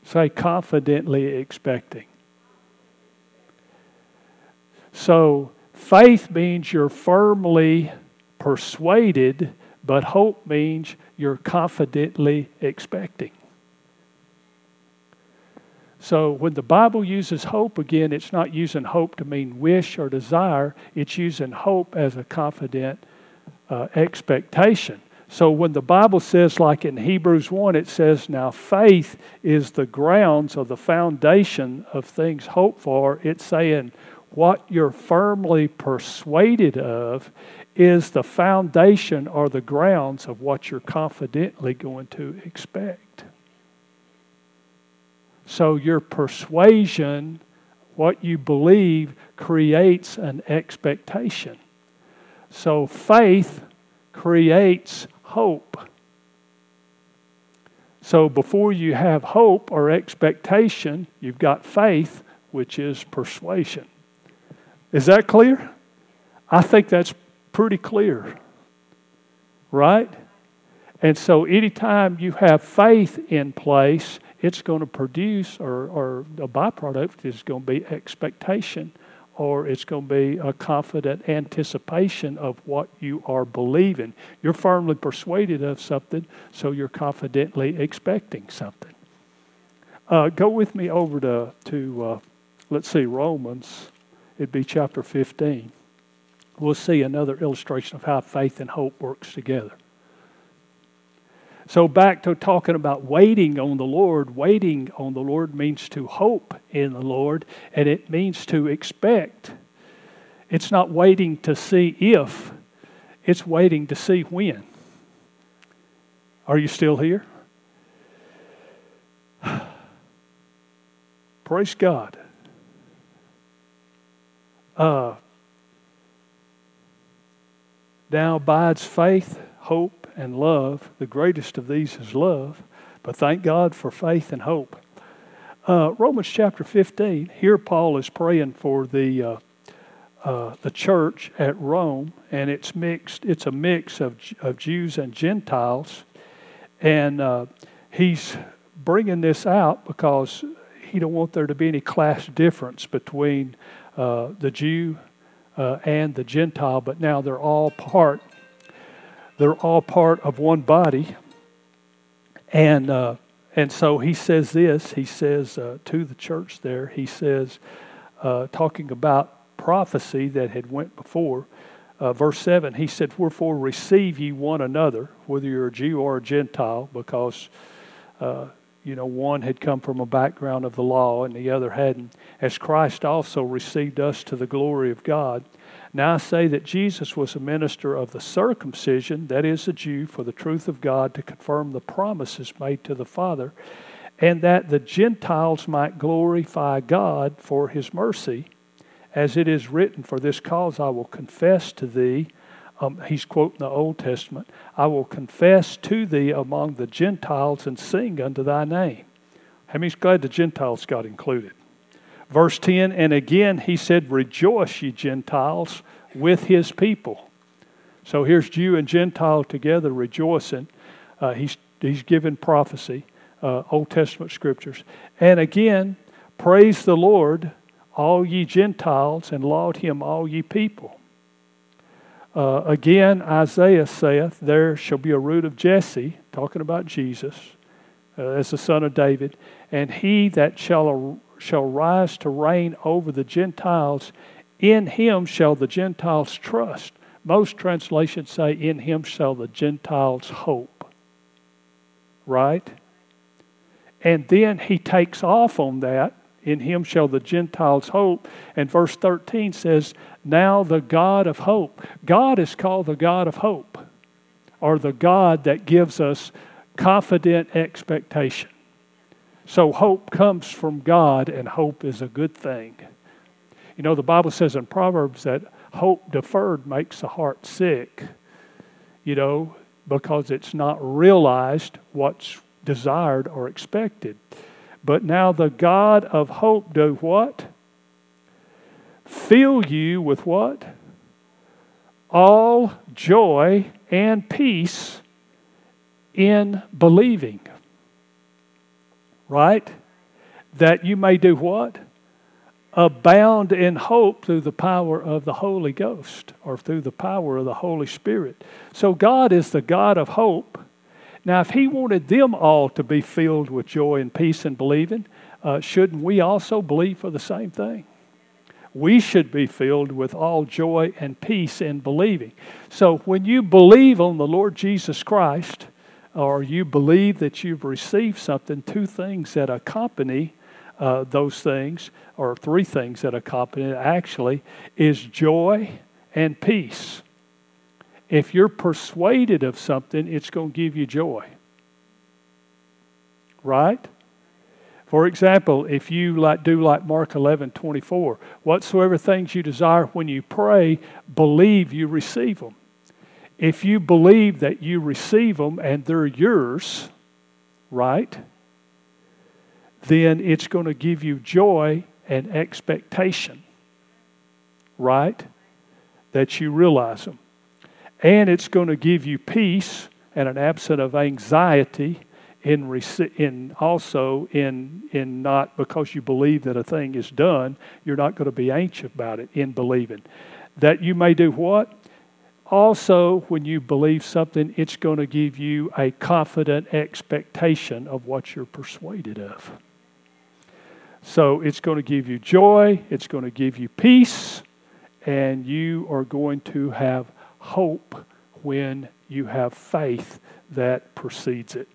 Say confidently expecting. So faith means you're firmly persuaded, but hope means you're confidently expecting. So when the Bible uses hope, again, it's not using hope to mean wish or desire. It's using hope as a confident uh, expectation. So when the Bible says, like in Hebrews one, it says, now faith is the grounds or the foundation of things hoped for. It's saying what you're firmly persuaded of is the foundation or the grounds of what you're confidently going to expect. So your persuasion, what you believe, creates an expectation. So faith creates hope. So before you have hope or expectation, you've got faith, which is persuasion. Is that clear? I think that's pretty clear, right? And so anytime you have faith in place, it's going to produce, or, or a byproduct is going to be expectation, or it's going to be a confident anticipation of what you are believing. You're firmly persuaded of something, so you're confidently expecting something. Uh, go with me over to, to uh, let's see, Romans. It'd be chapter fifteen. We'll see another illustration of how faith and hope works together. So back to talking about waiting on the Lord. Waiting on the Lord means to hope in the Lord, and it means to expect. It's not waiting to see if, it's waiting to see when. Are you still here? Praise God. Uh, now abides faith, hope, and love. The greatest of these is love, but thank God for faith and hope. Uh, Romans chapter fifteen, here Paul is praying for the uh, uh, the church at Rome, and it's mixed. It's a mix of, of Jews and Gentiles, and uh, he's bringing this out because he don't want there to be any class difference between uh, the Jew uh, and the Gentile, but now they're all part They're all part of one body. And uh, and so he says this, he says uh, to the church there, he says, uh, talking about prophecy that had went before, uh, verse seven, he said, "Wherefore receive ye one another, whether you're a Jew or a Gentile," because, uh, you know, one had come from a background of the law and the other hadn't, "as Christ also received us to the glory of God. Now I say that Jesus was a minister of the circumcision, that is the Jew, for the truth of God, to confirm the promises made to the Father, and that the Gentiles might glorify God for His mercy, as it is written, for this cause I will confess to thee." Um, he's quoting the Old Testament. "I will confess to thee among the Gentiles and sing unto thy name." How many's glad the Gentiles got included? Verse ten, "And again he said, Rejoice, ye Gentiles, with his people." So here's Jew and Gentile together rejoicing. Uh, he's, he's given prophecy, uh, Old Testament scriptures. "And again, praise the Lord, all ye Gentiles, and laud him, all ye people. Uh, again, Isaiah saith, There shall be a root of Jesse," talking about Jesus, uh, "as the son of David, and he that shall arise, shall rise to reign over the Gentiles. In him shall the Gentiles trust." Most translations say, "In him shall the Gentiles hope." Right? And then he takes off on that. "In him shall the Gentiles hope." And verse thirteen says, "Now the God of hope." God is called the God of hope, or the God that gives us confident expectation. So hope comes from God, and hope is a good thing. You know, the Bible says in Proverbs that hope deferred makes the heart sick, you know, because it's not realized what's desired or expected. But now the God of hope do what? Fill you with what? All joy and peace in believing. Right? "That you may do what? Abound in hope through the power of the Holy Ghost," or through the power of the Holy Spirit. So God is the God of hope. Now, if He wanted them all to be filled with joy and peace and believing, uh, shouldn't we also believe for the same thing? We should be filled with all joy and peace in believing. So when you believe on the Lord Jesus Christ, or you believe that you've received something, two things that accompany uh, those things, or three things that accompany it actually, is joy and peace. If you're persuaded of something, it's going to give you joy. Right? For example, if you like do like Mark eleven twenty-four, "Whatsoever things you desire when you pray, believe you receive them." If you believe that you receive them and they're yours, right, then it's going to give you joy and expectation, right, that you realize them. And it's going to give you peace and an absence of anxiety in, in also in, in not, because you believe that a thing is done, you're not going to be anxious about it in believing. That you may do what? Also, when you believe something, it's going to give you a confident expectation of what you're persuaded of. So it's going to give you joy, it's going to give you peace, and you are going to have hope when you have faith that precedes it.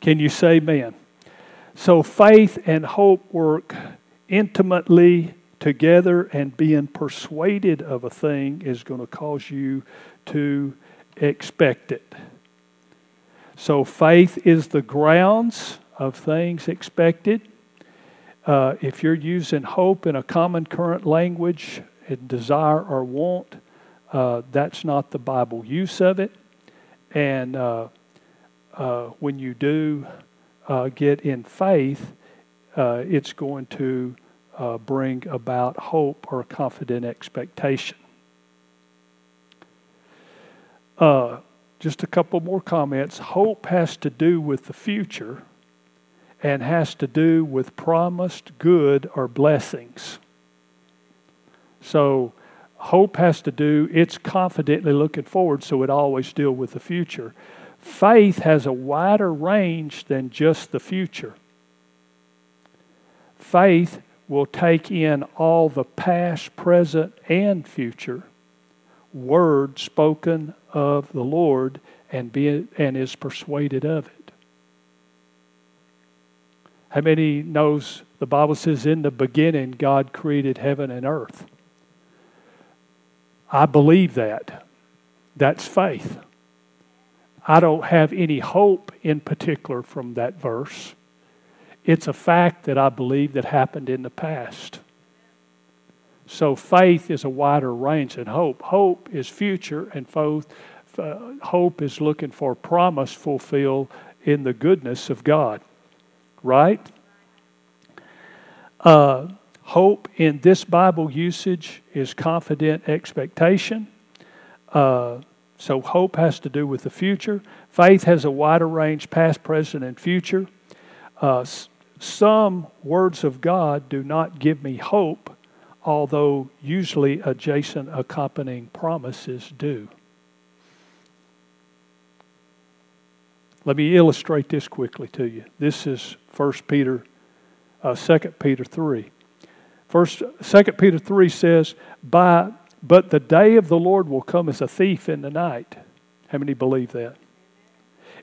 Can you say amen? So faith and hope work intimately together, and being persuaded of a thing is going to cause you to expect it. So faith is the grounds of things expected. Uh, if you're using hope in a common current language, desire or want, uh, that's not the Bible use of it. And uh, uh, when you do uh, get in faith, uh, it's going to Uh, bring about hope or confident expectation. Uh, just a couple more comments. Hope has to do with the future and has to do with promised good or blessings. So hope has to do, it's confidently looking forward, so it always deals with the future. Faith has a wider range than just the future. Faith will take in all the past, present, and future word spoken of the Lord and be and is persuaded of it. How many knows the Bible says, in the beginning God created heaven and earth? I believe that. That's faith. I don't have any hope in particular from that verse. It's a fact that I believe that happened in the past. So faith is a wider range than hope. Hope is future, and faith, uh, hope is looking for promise fulfilled in the goodness of God. Right? Uh, hope in this Bible usage is confident expectation. Uh, so hope has to do with the future. Faith has a wider range, past, present, and future. Uh, Some words of God do not give me hope, although usually adjacent accompanying promises do. Let me illustrate this quickly to you. This is First Peter, uh, Second Peter three. First, Second Peter three says, "By but the day of the Lord will come as a thief in the night." How many believe that?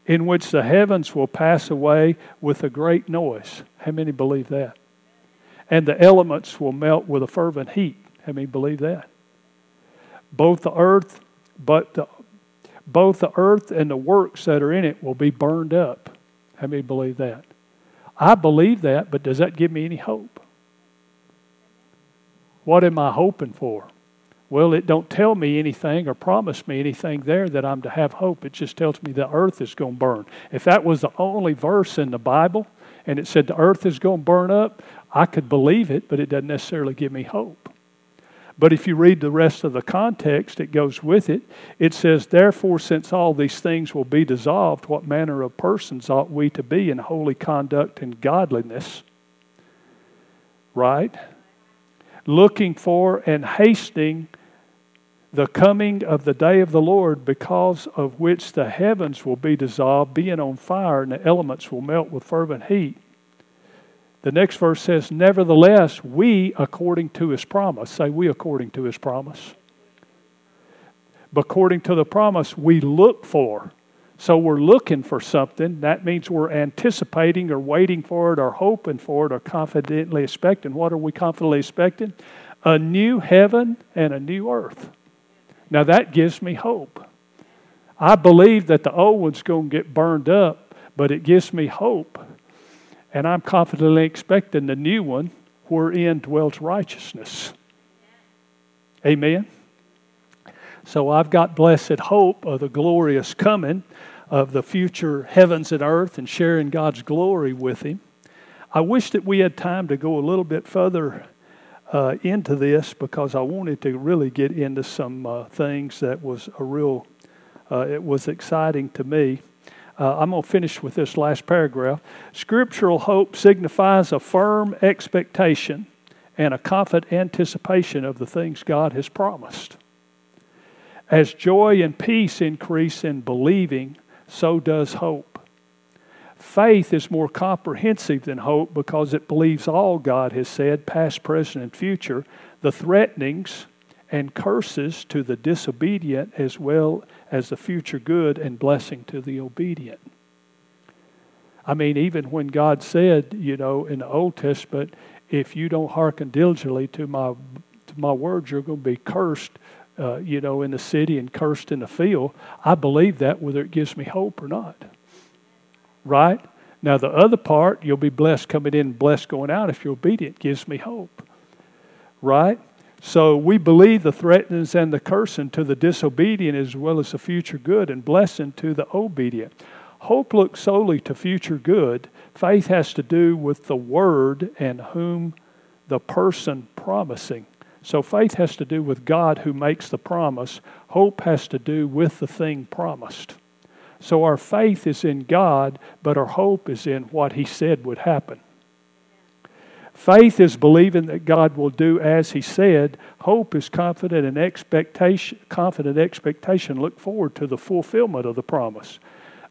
"In which the heavens will pass away with a great noise." How many believe that? "And the elements will melt with a fervent heat." How many believe that? Both the earth, but the, both the earth and the works that are in it will be burned up. How many believe that? I believe that, but does that give me any hope? What am I hoping for? Well, it don't tell me anything or promise me anything there that I'm to have hope. It just tells me the earth is going to burn. If that was the only verse in the Bible and it said the earth is going to burn up, I could believe it, but it doesn't necessarily give me hope. But if you read the rest of the context that goes with it, it says, "Therefore, since all these things will be dissolved, what manner of persons ought we to be in holy conduct and godliness?" Right? "Looking for and hastening the coming of the day of the Lord, because of which the heavens will be dissolved, being on fire, and the elements will melt with fervent heat." The next verse says, "Nevertheless, we according to his promise," say we according to his promise. "According to the promise we look for." So we're looking for something. That means we're anticipating or waiting for it or hoping for it or confidently expecting. What are we confidently expecting? A new heaven and a new earth. Now that gives me hope. I believe that the old one's going to get burned up, but it gives me hope. And I'm confidently expecting the new one wherein dwells righteousness. Amen? So I've got blessed hope of the glorious coming of the future heavens and earth and sharing God's glory with Him. I wish that we had time to go a little bit further Uh, into this, because I wanted to really get into some uh, things that was a real Uh, it was exciting to me. Uh, I'm going to finish with this last paragraph. Scriptural hope signifies a firm expectation and a confident anticipation of the things God has promised. As joy and peace increase in believing, so does hope. Faith is more comprehensive than hope because it believes all God has said, past, present, and future, the threatenings and curses to the disobedient as well as the future good and blessing to the obedient. I mean, even when God said, you know, in the Old Testament, if you don't hearken diligently to my, to my words, you're going to be cursed, uh, you know, in the city and cursed in the field. I believe that whether it gives me hope or not. Right? Now the other part, you'll be blessed coming in, blessed going out if you're obedient, gives me hope. Right? So we believe the threatenings and the cursing to the disobedient as well as the future good and blessing to the obedient. Hope looks solely to future good. Faith has to do with the word and whom the person promising. So faith has to do with God who makes the promise. Hope has to do with the thing promised. So our faith is in God, but our hope is in what He said would happen. Faith is believing that God will do as He said. Hope is confident and expectation, confident expectation. Look forward to the fulfillment of the promise.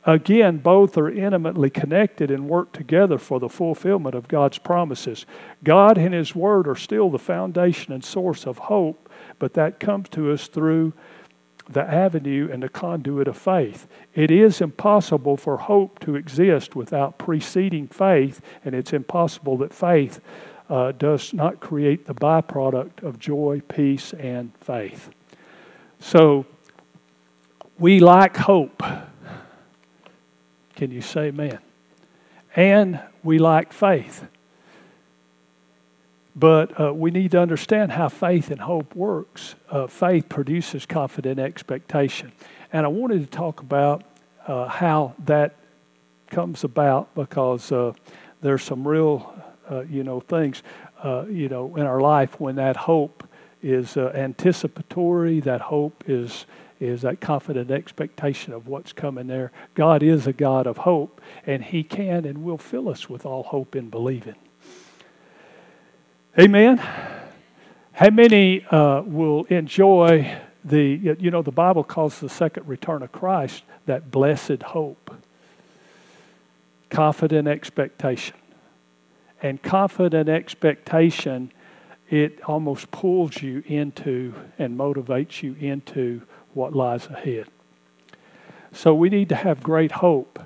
Again, both are intimately connected and work together for the fulfillment of God's promises. God and His Word are still the foundation and source of hope, but that comes to us through the avenue and the conduit of faith. It is impossible for hope to exist without preceding faith, and it's impossible that faith uh, does not create the byproduct of joy, peace, and faith. So, we like hope. Can you say amen? And we like faith. But uh, we need to understand how faith and hope works. Uh, faith produces confident expectation. And I wanted to talk about uh, how that comes about because uh, there's some real, uh, you know, things, uh, you know, in our life when that hope is uh, anticipatory, that hope is is that confident expectation of what's coming there. God is a God of hope, and He can and will fill us with all hope in believing. Amen. How many uh, will enjoy the, you know, the Bible calls the second return of Christ that blessed hope. Confident expectation. And confident expectation, it almost pulls you into and motivates you into what lies ahead. So we need to have great hope.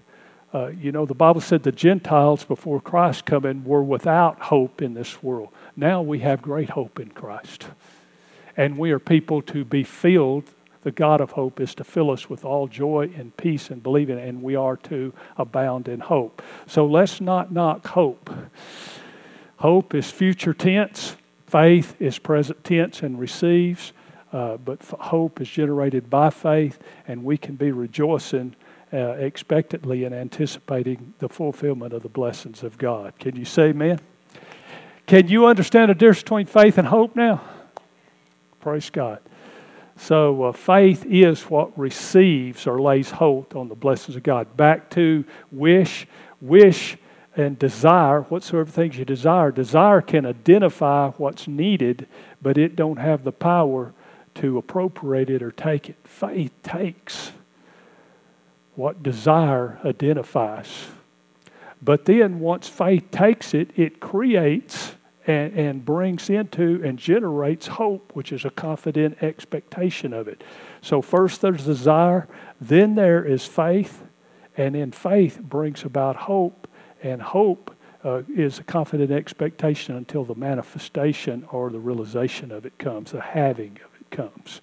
Uh, you know, the Bible said the Gentiles before Christ coming were without hope in this world. Now we have great hope in Christ. And we are people to be filled. The God of hope is to fill us with all joy and peace and believing, and we are to abound in hope. So let's not knock hope. Hope is future tense. Faith is present tense and receives. Uh, but hope is generated by faith, and we can be rejoicing Uh, expectantly and anticipating the fulfillment of the blessings of God. Can you say amen? Can you understand the difference between faith and hope now? Praise God. So uh, faith is what receives or lays hold on the blessings of God. Back to wish, wish and desire, whatsoever things you desire. Desire can identify what's needed, but it don't have the power to appropriate it or take it. Faith takes what desire identifies. But then once faith takes it, it creates and, and brings into and generates hope, which is a confident expectation of it. So first there's desire, then there is faith, and then faith brings about hope, and hope uh, is a confident expectation until the manifestation or the realization of it comes, the having of it comes.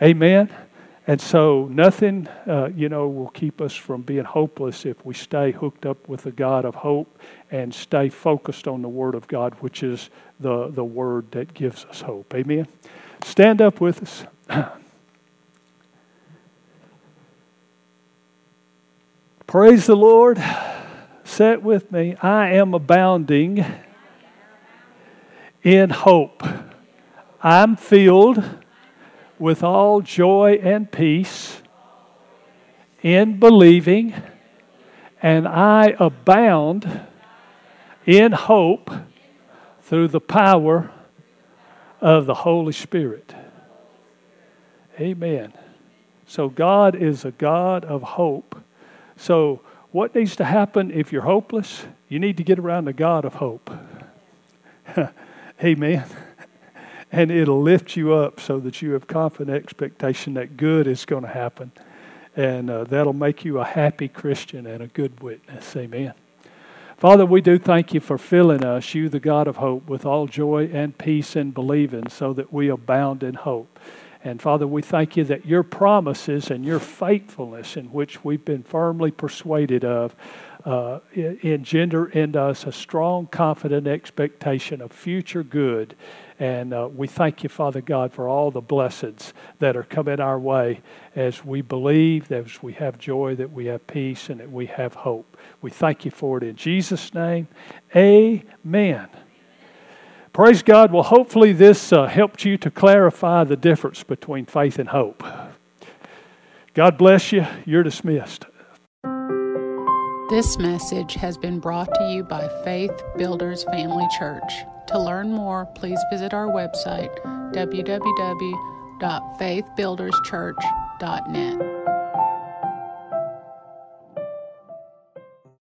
Amen? And so nothing, uh, you know, will keep us from being hopeless if we stay hooked up with the God of hope and stay focused on the Word of God, which is the, the Word that gives us hope. Amen? Stand up with us. Praise the Lord. Say it with me. I am abounding in hope. I'm filled with all joy and peace in believing, and I abound in hope through the power of the Holy Spirit. Amen. So God is a God of hope. So what needs to happen if you're hopeless? You need to get around the God of hope. Amen. And it'll lift you up so that you have confident expectation that good is going to happen. And uh, that'll make you a happy Christian and a good witness. Amen. Father, we do thank you for filling us, you the God of hope, with all joy and peace in believing so that we abound in hope. And Father, we thank you that your promises and your faithfulness in which we've been firmly persuaded of uh, engender in us a strong, confident expectation of future good. And uh, we thank you, Father God, for all the blessings that are coming our way as we believe, as we have joy, that we have peace, and that we have hope. We thank you for it in Jesus' name. Amen. Praise God. Well, hopefully this uh, helped you to clarify the difference between faith and hope. God bless you. You're dismissed. This message has been brought to you by Faith Builders Family Church. To learn more, please visit our website, w w w dot faith builders church dot net.